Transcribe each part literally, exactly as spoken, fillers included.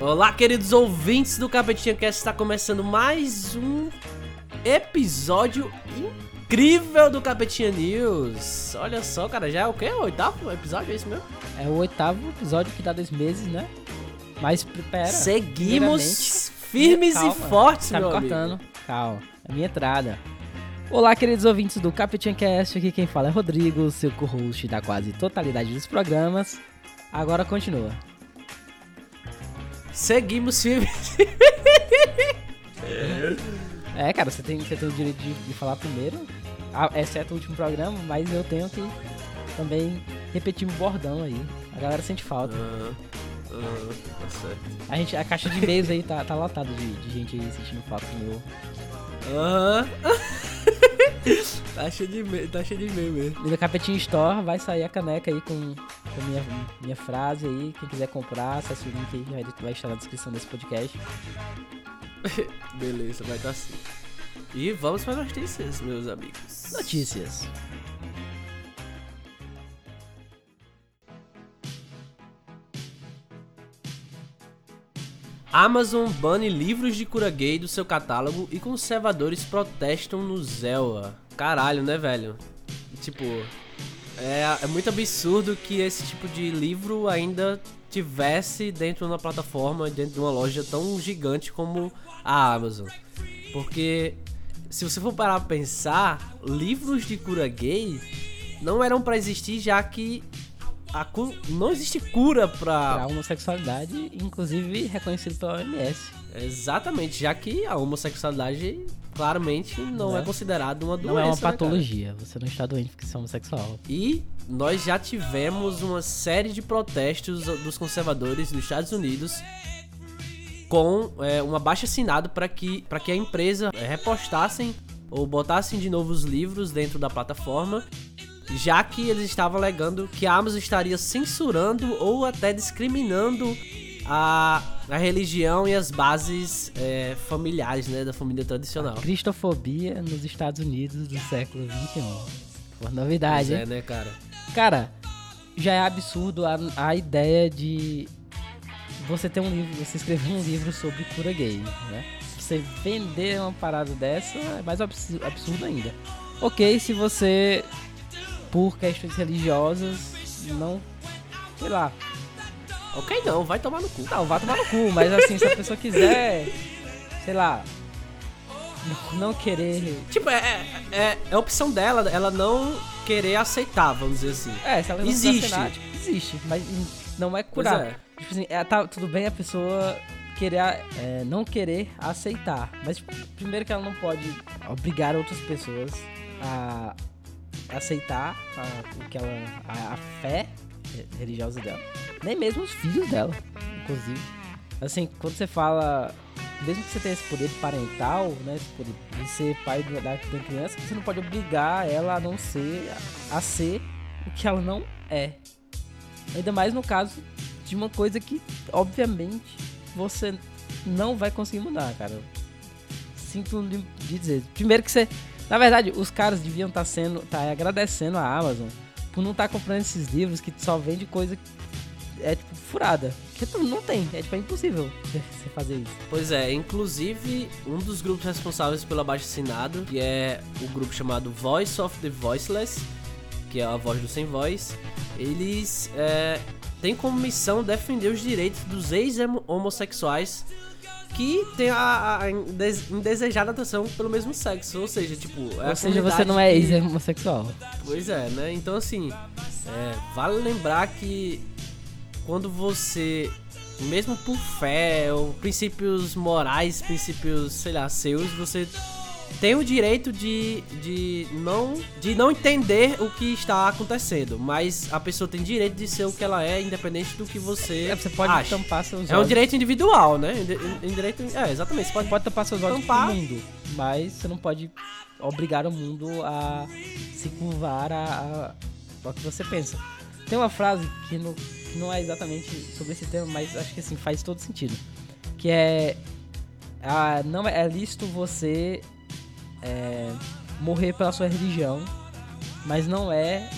Olá, queridos ouvintes do Capetinha Cast, está começando mais um episódio incrível do Capetinha News. Olha só, cara, já é o quê? O oitavo episódio, é isso mesmo? É o oitavo episódio que dá dois meses, né? Mas, pera... Seguimos firmes calma, e fortes, tá meu me amigo. Cortando. Calma, é a minha entrada. Olá, queridos ouvintes do Capetinha Cast, aqui quem fala é Rodrigo, seu co-host da quase totalidade dos programas. Agora continua. Seguimos firmes. É, cara, você tem, você tem o direito de, de falar primeiro, exceto o último programa, mas eu tenho que também repetir o bordão aí. A galera sente falta. Uhum. Uhum. Tá certo. A, gente, a caixa de e-mails aí tá, tá lotada de, de gente aí sentindo falta do meu. Aham. Tá cheio de e-mail, tá cheio de e-mail mesmo. E da Capetinha Store vai sair a caneca aí com... com minha, minha frase aí, quem quiser comprar, acessa o link aí, vai, vai estar na descrição desse podcast. Beleza, vai estar assim. E vamos para as notícias, meus amigos. Notícias. Amazon bane livros de cura gay do seu catálogo e conservadores protestam no Zelda. Caralho, né, velho? Tipo... É, é muito absurdo que esse tipo de livro ainda tivesse dentro de uma plataforma, dentro de uma loja tão gigante como a Amazon. Porque, se você for parar pra pensar, livros de cura gay não eram pra existir, já que a cu- não existe cura pra... pra homossexualidade, inclusive reconhecido pela O M S. Exatamente, já que a homossexualidade... claramente não, não é considerado uma doença. Não é uma patologia, né, você não está doente porque você é homossexual. E nós já tivemos uma série de protestos dos conservadores nos Estados Unidos com é, um abaixo-assinado para que, para que a empresa repostassem ou botassem de novo os livros dentro da plataforma, já que eles estavam alegando que a Amazon estaria censurando ou até discriminando A, a religião e as bases é, familiares, né, da família tradicional. A cristofobia nos Estados Unidos do século vinte e um. Por novidade, pois é, hein? Né, cara? Cara, já é absurdo a, a ideia de você ter um livro, você escrever um livro sobre cura gay, né? Você vender uma parada dessa é mais absurdo, absurdo ainda. Ok, se você, por questões religiosas, não, sei lá. Ok, não, vai tomar no cu. Não, vai tomar no cu, mas assim, se a pessoa quiser, sei lá, não querer... Tipo, é, é, é opção dela, ela não querer aceitar, vamos dizer assim. É, se ela não existe. Aceitar, tipo, existe, mas não é curar. É. Tipo assim, é, tá, tudo bem a pessoa querer, é, não querer aceitar, mas tipo, primeiro que ela não pode obrigar outras pessoas a aceitar a, o que ela, a, a fé religiosa dela. Nem mesmo os filhos dela, inclusive. Assim, quando você fala... Mesmo que você tenha esse poder parental, né? Esse poder de ser pai da, da criança, você não pode obrigar ela a não ser... A, a ser o que ela não é. Ainda mais no caso de uma coisa que, obviamente, você não vai conseguir mudar, cara. Sinto de, de dizer. Primeiro que você... Na verdade, os caras deviam estar sendo... Tá agradecendo a Amazon por não estar comprando esses livros que só vende coisa... É tipo furada, porque não tem, é tipo é impossível você fazer isso. Pois é, inclusive um dos grupos responsáveis pelo abaixo-assinado, que é o grupo chamado Voice of the Voiceless, que é a voz do sem voz, eles é, têm como missão defender os direitos dos ex-homossexuais que tem a, a indesejada atração pelo mesmo sexo, ou seja, tipo... É ou seja, você não é ex-homossexual. Que... Pois é, né? Então assim, é, vale lembrar que quando você, mesmo por fé ou princípios morais, princípios, sei lá, seus, você tem o direito de, de, não, de não entender o que está acontecendo. Mas a pessoa tem direito de ser o que ela é, independente do que você é, você pode acha. Tampar seus olhos. É um direito individual, né? Um direito, é, exatamente. Você pode, pode tampar seus olhos tampar. pro mundo, mas você não pode obrigar o mundo a se curvar a, a, ao que você pensa. Tem uma frase que não, que não é exatamente sobre esse tema, mas acho que assim, faz todo sentido. Que é... A, não é lícito você é, morrer pela sua religião, mas não é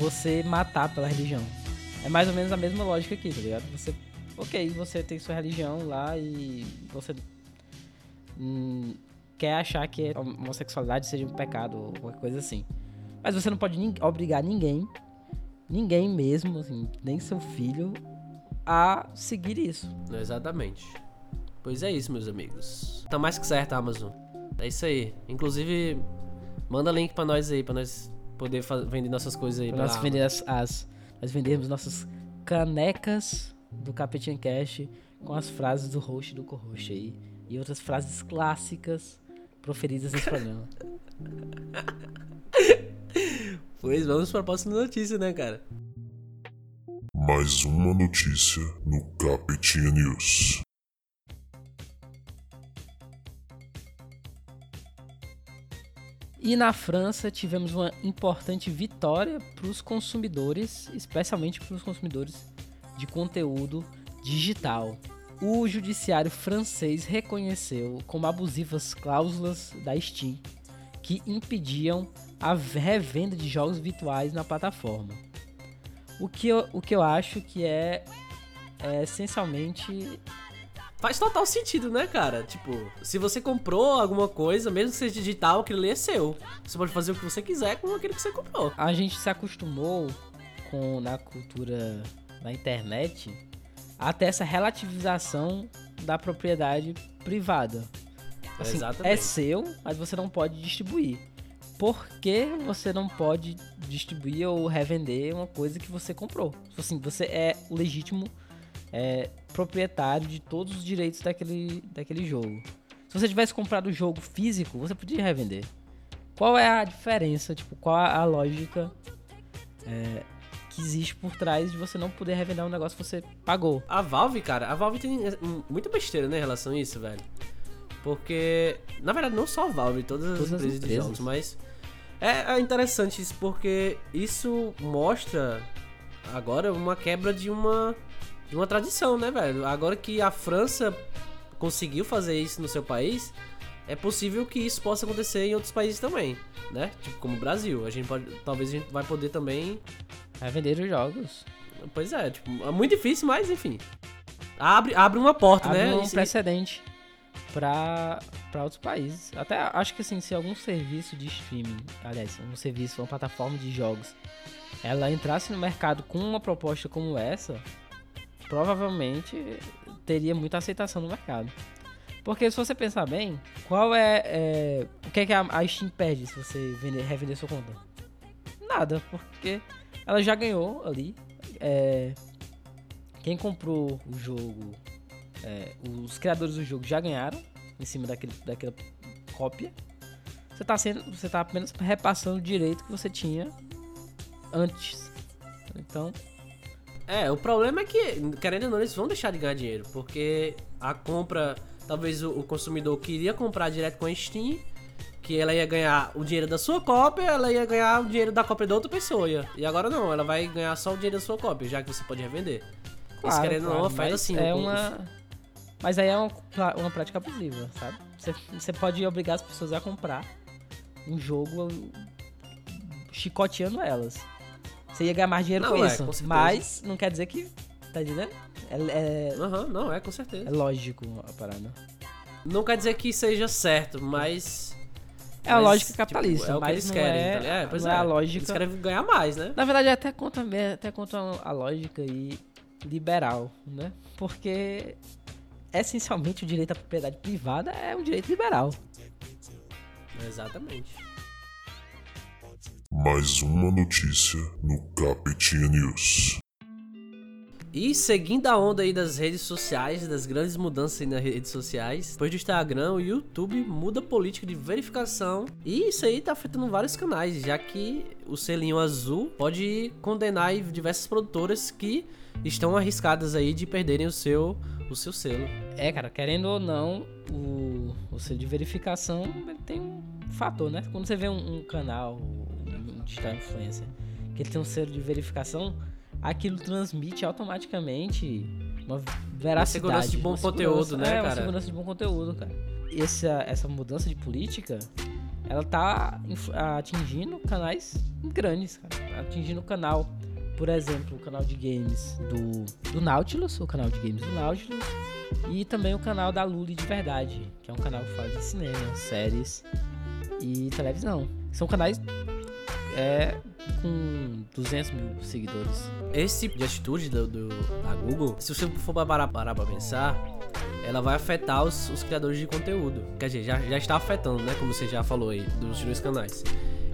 você matar pela religião. É mais ou menos a mesma lógica aqui, tá ligado? Você ok, você tem sua religião lá e você hum, quer achar que a homossexualidade seja um pecado ou qualquer coisa assim. Mas você não pode ni- obrigar ninguém, ninguém mesmo, assim, nem seu filho, a seguir isso. Exatamente. Pois é isso, meus amigos. Tá mais que certo, Amazon. É isso aí. Inclusive, manda link pra nós aí, pra nós poder fa- vender nossas coisas aí. Pra, pra nós, vender as, as, nós vendermos nossas canecas do Capetinha Cast com as frases do host e do co-host aí. E outras frases clássicas proferidas nesse programa. Pois vamos pra próxima notícia, né, cara? Mais uma notícia no Capetinha News. E na França tivemos uma importante vitória para os consumidores, especialmente para os consumidores de conteúdo digital. O judiciário francês reconheceu como abusivas cláusulas da Steam que impediam a revenda de jogos virtuais na plataforma. O que eu, o que eu acho que é, é essencialmente... Faz total sentido, né, cara? Tipo, se você comprou alguma coisa, mesmo que seja digital, aquilo ali é seu. Você pode fazer o que você quiser com aquilo que você comprou. A gente se acostumou com, na cultura da internet, até essa relativização da propriedade privada. Assim, exatamente. É seu, mas você não pode distribuir. Por que você não pode distribuir ou revender uma coisa que você comprou? Assim, você é legítimo, é, proprietário de todos os direitos daquele, daquele jogo. Se você tivesse comprado o jogo físico, você podia revender. Qual é a diferença? Tipo, qual a lógica é, que existe por trás de você não poder revender um negócio que você pagou? A Valve, cara, a Valve tem muita besteira, né, em relação a isso, velho. Porque, na verdade, não só a Valve, todas as todas empresas, empresas de jogos, mas... É interessante isso, porque isso mostra, agora, uma quebra de uma, de uma tradição, né, velho? Agora que a França conseguiu fazer isso no seu país, é possível que isso possa acontecer em outros países também, né? Tipo, como o Brasil. A gente pode, talvez a gente vai poder também... revender os jogos. Pois é, tipo, é muito difícil, mas, enfim. Abre, abre uma porta, abre, né? Abre um isso, precedente. Pra, pra outros países. Até acho que assim, se algum serviço de streaming, aliás, um serviço, uma plataforma de jogos, ela entrasse no mercado com uma proposta como essa, provavelmente teria muita aceitação no mercado. Porque se você pensar bem, qual é, é o que é que a Steam perde se você vender, revender sua conta? Nada, porque ela já ganhou ali. É, quem comprou o jogo... É, os criadores do jogo já ganharam em cima daquele, daquela cópia. Você tá, sendo, você tá apenas repassando o direito que você tinha antes. Então... É, o problema é que, querendo ou não, eles vão deixar de ganhar dinheiro. Porque a compra... Talvez o, o consumidor queria comprar direto com a Steam, que ela ia ganhar o dinheiro da sua cópia, ela ia ganhar o dinheiro da cópia da outra pessoa. E agora não, ela vai ganhar só o dinheiro da sua cópia, já que você pode revender. Claro, isso, querendo ou não, faz assim. É uma... Mas aí é uma, uma prática abusiva, sabe? Você, você pode obrigar as pessoas a comprar um jogo chicoteando elas. Você ia ganhar mais dinheiro não, com é, isso. Com mas não quer dizer que... Tá entendendo? É, é, uhum, não, é, com certeza. É lógico a parada. Não quer dizer que seja certo, mas... É a mas, lógica capitalista. Tipo, é o que mas eles querem. É, então, é, pois é, é a lógica... Eles querem ganhar mais, né? Na verdade, é até contra, até contra a lógica e liberal, né? Porque... Essencialmente, o direito à propriedade privada é um direito liberal. Exatamente. Mais uma notícia no Capetinha News. E seguindo a onda aí das redes sociais, das grandes mudanças aí nas redes sociais, depois do Instagram, o YouTube muda a política de verificação. E isso aí tá afetando vários canais, já que o selinho azul pode condenar diversas produtoras que estão arriscadas aí de perderem o seu... o seu selo. É, cara, querendo ou não, o, o selo de verificação tem um fator, né? Quando você vê um, um canal, um digital influencer, que ele tem um selo de verificação, aquilo transmite automaticamente uma veracidade. Uma segurança de bom conteúdo, né, cara? É, uma segurança de bom conteúdo, cara. Essa, essa mudança de política, ela tá atingindo canais grandes, cara. Atingindo o canal por exemplo, o canal de games do, do Nautilus, o canal de games do Nautilus, e também o canal da Lully de Verdade, que é um canal que faz de cinema, séries e televisão. São canais é, com duzentos mil seguidores. Esse tipo de atitude do, do, da Google, se você for parar, parar pra pensar, ela vai afetar os, os criadores de conteúdo. Quer dizer, já, já está afetando, né? Como você já falou aí, dos dois canais.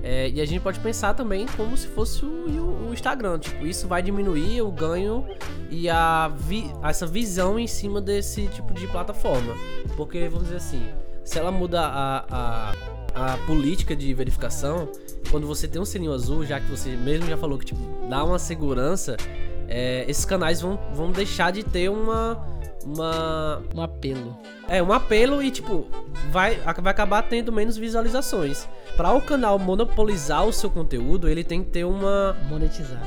É, e a gente pode pensar também como se fosse o, o Instagram. Tipo, isso vai diminuir o ganho e a vi, essa visão em cima desse tipo de plataforma. Porque, vamos dizer assim, se ela muda a, a, a política de verificação, quando você tem um sininho azul, já que você mesmo já falou que tipo, dá uma segurança, é, esses canais vão, vão deixar de ter uma... Uma... Um apelo. É, um apelo e, tipo, vai, vai acabar tendo menos visualizações. Pra o canal monopolizar o seu conteúdo, ele tem que ter uma... Monetizar.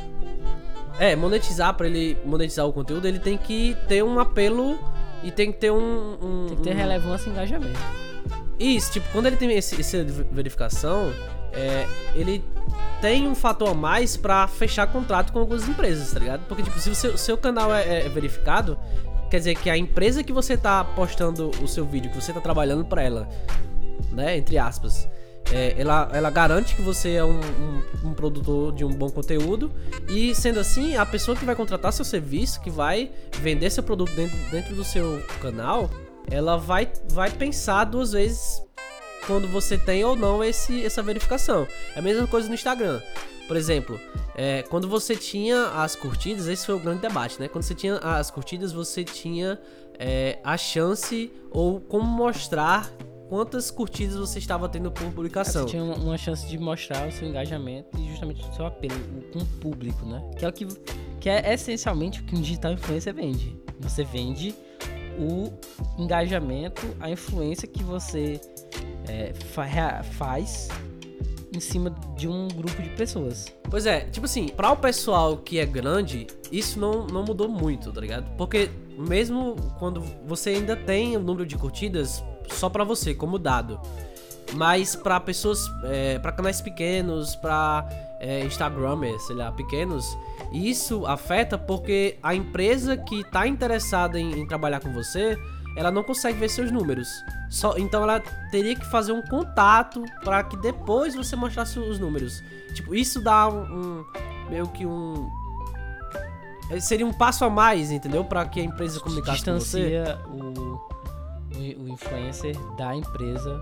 É, monetizar, pra ele monetizar o conteúdo, ele tem que ter um apelo e tem que ter um... um tem que ter um... relevância e engajamento. Isso, tipo, quando ele tem esse, essa verificação, é, ele tem um fator a mais pra fechar contrato com algumas empresas, tá ligado? Porque, tipo, se o seu, seu canal é, é verificado... Quer dizer que a empresa que você tá postando o seu vídeo, que você tá trabalhando pra ela, né, entre aspas, é, ela, ela garante que você é um, um, um produtor de um bom conteúdo. E sendo assim, a pessoa que vai contratar seu serviço, que vai vender seu produto dentro, dentro do seu canal, ela vai, vai pensar duas vezes quando você tem ou não esse, essa verificação. É a mesma coisa no Instagram. Por exemplo, é, quando você tinha as curtidas, esse foi o grande debate, né? Quando você tinha as curtidas, você tinha é, a chance ou como mostrar quantas curtidas você estava tendo por publicação. Você tinha uma chance de mostrar o seu engajamento e justamente o seu apelo com o público, né? Que é, o que, que é essencialmente o que um digital influencer vende. Você vende o engajamento, a influência que você é, fa- faz... em cima de um grupo de pessoas. Pois é, tipo assim, para o pessoal que é grande, isso não, não mudou muito, tá ligado? Porque mesmo quando você ainda tem o número de curtidas só para você, como dado, mas para pessoas, é, para canais pequenos, para é, Instagramers, sei lá, pequenos, isso afeta porque a empresa que tá interessada em, em trabalhar com você, ela não consegue ver seus números. Só, então ela teria que fazer um contato para que depois você mostrasse os números. Tipo, isso dá um, um meio que um seria um passo a mais, entendeu? Para que a empresa comunicasse distancia com você. O, o influencer da empresa,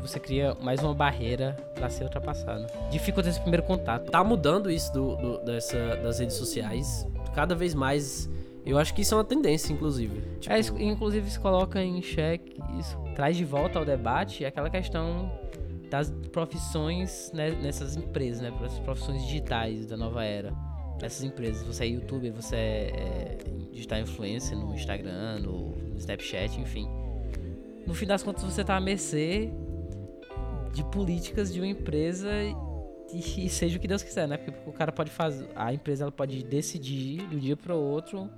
você cria mais uma barreira para ser ultrapassada. Dificulta esse primeiro contato. Tá mudando isso do, do, dessa, das redes sociais cada vez mais. Eu acho que isso é uma tendência, inclusive. Tipo... É, isso, inclusive, se coloca em xeque, isso traz de volta ao debate aquela questão das profissões, né, nessas empresas, né? As profissões digitais da nova era. Essas empresas, você é youtuber, você é digital influencer no Instagram, no Snapchat, enfim. No fim das contas, você tá à mercê de políticas de uma empresa... E seja o que Deus quiser, né? Porque o cara pode fazer... A empresa ela pode decidir, de um dia para o outro,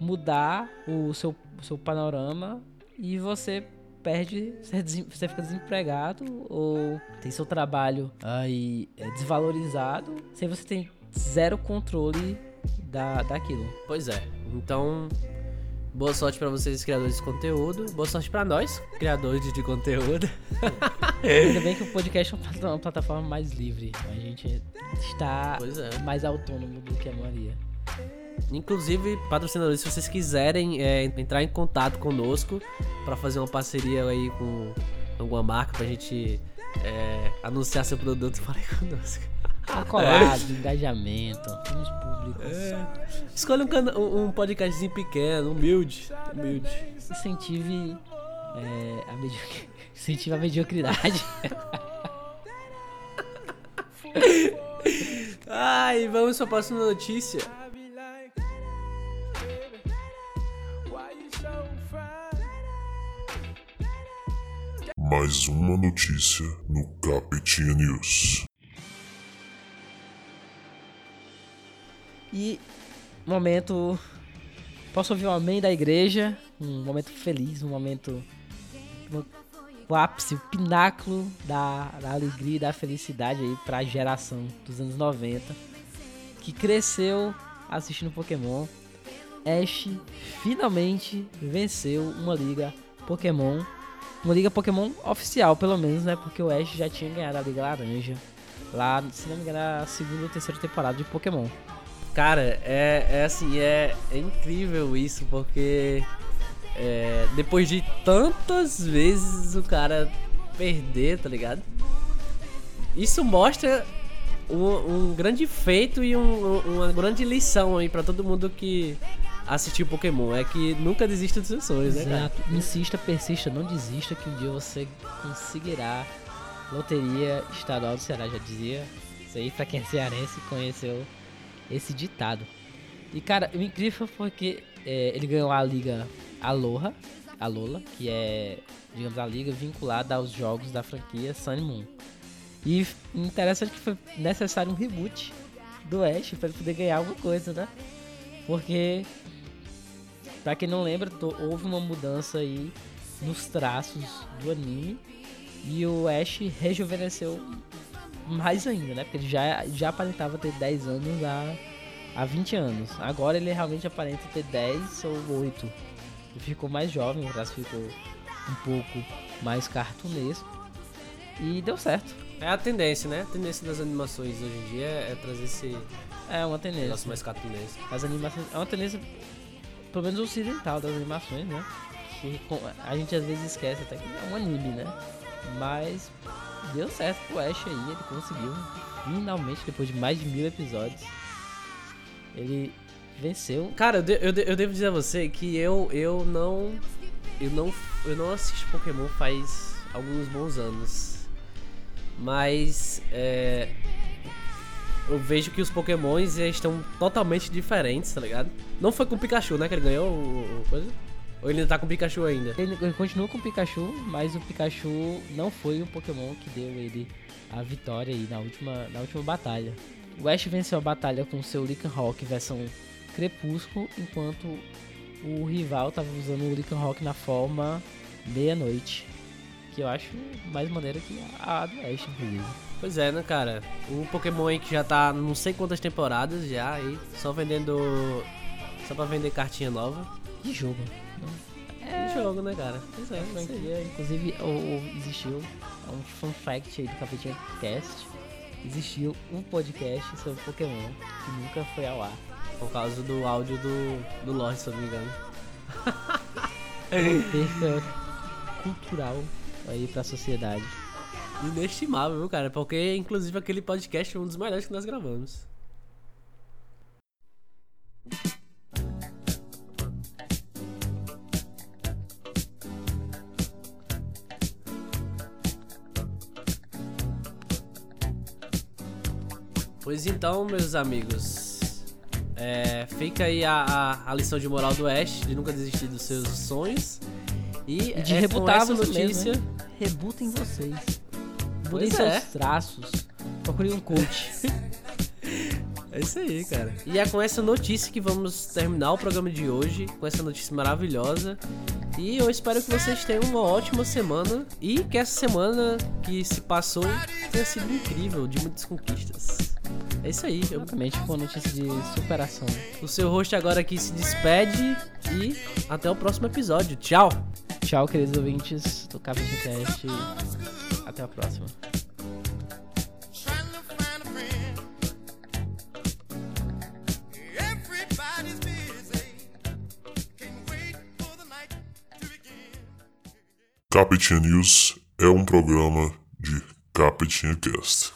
mudar o seu, o seu panorama e você perde... Você fica desempregado ou tem seu trabalho aí desvalorizado sem você ter zero controle da, daquilo. Pois é. Então, boa sorte para vocês, criadores de conteúdo. Boa sorte para nós, criadores de conteúdo. Ainda bem que o podcast é uma plataforma mais livre. A gente está é. mais autônomo do que a maioria. Inclusive, patrocinadores, se vocês quiserem é, entrar em contato conosco para fazer uma parceria aí com alguma marca pra gente é, anunciar seu produto, falem conosco. Uma colada, é. engajamento, filmes públicos. É. Escolha um, can- um podcastzinho pequeno, humilde. humilde. Incentive é, a mediocridade. Incentiva a mediocridade. Ai, vamos para a próxima notícia. Mais uma notícia no Capetinha News. E momento, posso ouvir um amém da igreja? Um momento feliz, um momento... O ápice, o pináculo da, da alegria e da felicidade aí pra geração dos anos noventa. que cresceu assistindo Pokémon, Ash finalmente venceu uma Liga Pokémon, uma Liga Pokémon oficial, pelo menos, né? Porque o Ash já tinha ganhado a Liga Laranja, lá, se não me engano, a segunda ou terceira temporada de Pokémon. Cara, é, é assim, é, é incrível isso, porque é, depois de tantas vezes o cara perder, tá ligado? Isso mostra um, um grande feito e um, uma grande lição aí pra todo mundo que assistiu Pokémon. É que nunca desista dos seus sonhos, né, cara? Exato. Insista, persista, não desista, que um dia você conseguirá. Loteria Estadual do Ceará, já dizia. Isso aí, pra quem é cearense, conheceu esse ditado. E, cara, o incrível foi que é, ele ganhou a Liga Alola, Alola, que é, digamos, a liga vinculada aos jogos da franquia Sun and Moon. E interessante que foi necessário um reboot do Ash pra ele poder ganhar alguma coisa, né? Porque, pra quem não lembra, tô, houve uma mudança aí nos traços do anime. E o Ash rejuvenesceu mais ainda, né? Porque ele já, já aparentava ter dez anos há, há vinte anos. Agora ele realmente aparenta ter dez ou oito. Ele ficou mais jovem, o traço ficou um pouco mais cartunesco. E deu certo. É a tendência, né? A tendência das animações hoje em dia é trazer esse... É uma tendência. Negócio mais cartunesco. As animações... É uma tendência, pelo menos ocidental, das animações, né? Que a gente às vezes esquece até que é um anime, né? Mas deu certo pro Ash aí, ele conseguiu, finalmente, depois de mais de mil episódios, ele venceu. Cara, eu, de, eu, de, eu devo dizer a você que eu, eu, não, eu, não, eu não assisto Pokémon faz alguns bons anos, mas é, eu vejo que os Pokémons estão totalmente diferentes, tá ligado? Não foi com o Pikachu, né, que ele ganhou o coisa? Ou ele ainda tá com o Pikachu ainda? Ele, ele continua com o Pikachu, mas o Pikachu não foi o Pokémon que deu ele a vitória aí na última, na última batalha. O Ash venceu a batalha com seu Lycanroc versão Crepúsculo, enquanto o rival tava usando o Lycanroc na forma Meia-Noite. Que eu acho mais maneira que a do Ash, inclusive. Pois é, né, cara? O Pokémon aí que já tá não sei quantas temporadas já aí, só vendendo... Só pra vender cartinha nova. Que jogo. É um jogo, né, cara? Pois é, é franquia. Inclusive, ou, ou existiu um fun fact aí do Capetinha Cast. Existiu um podcast sobre Pokémon que nunca foi ao ar. Por causa do áudio do, do Lorde, se eu não me engano. Uma perca cultural aí pra sociedade. Inestimável, viu, cara? Porque, inclusive, aquele podcast é um dos melhores que nós gravamos. Pois então, meus amigos, é, fica aí a, a, a lição de moral do Ash, de nunca desistir dos seus sonhos. E, e de é rebutar essa notícia. Mesmo, né? Rebutem vocês. Rebutem pois seus é. traços. Procurem um coach. É isso aí, cara. E é com essa notícia que vamos terminar o programa de hoje, com essa notícia maravilhosa. E eu espero que vocês tenham uma ótima semana e que essa semana que se passou tenha sido incrível, de muitas conquistas. É isso aí, exatamente, com a notícia de superação. O seu host agora aqui se despede e até o próximo episódio. Tchau! Tchau, queridos ouvintes do Capetinha Cast. Até a próxima. Capetinha News é um programa de Capetinha Cast.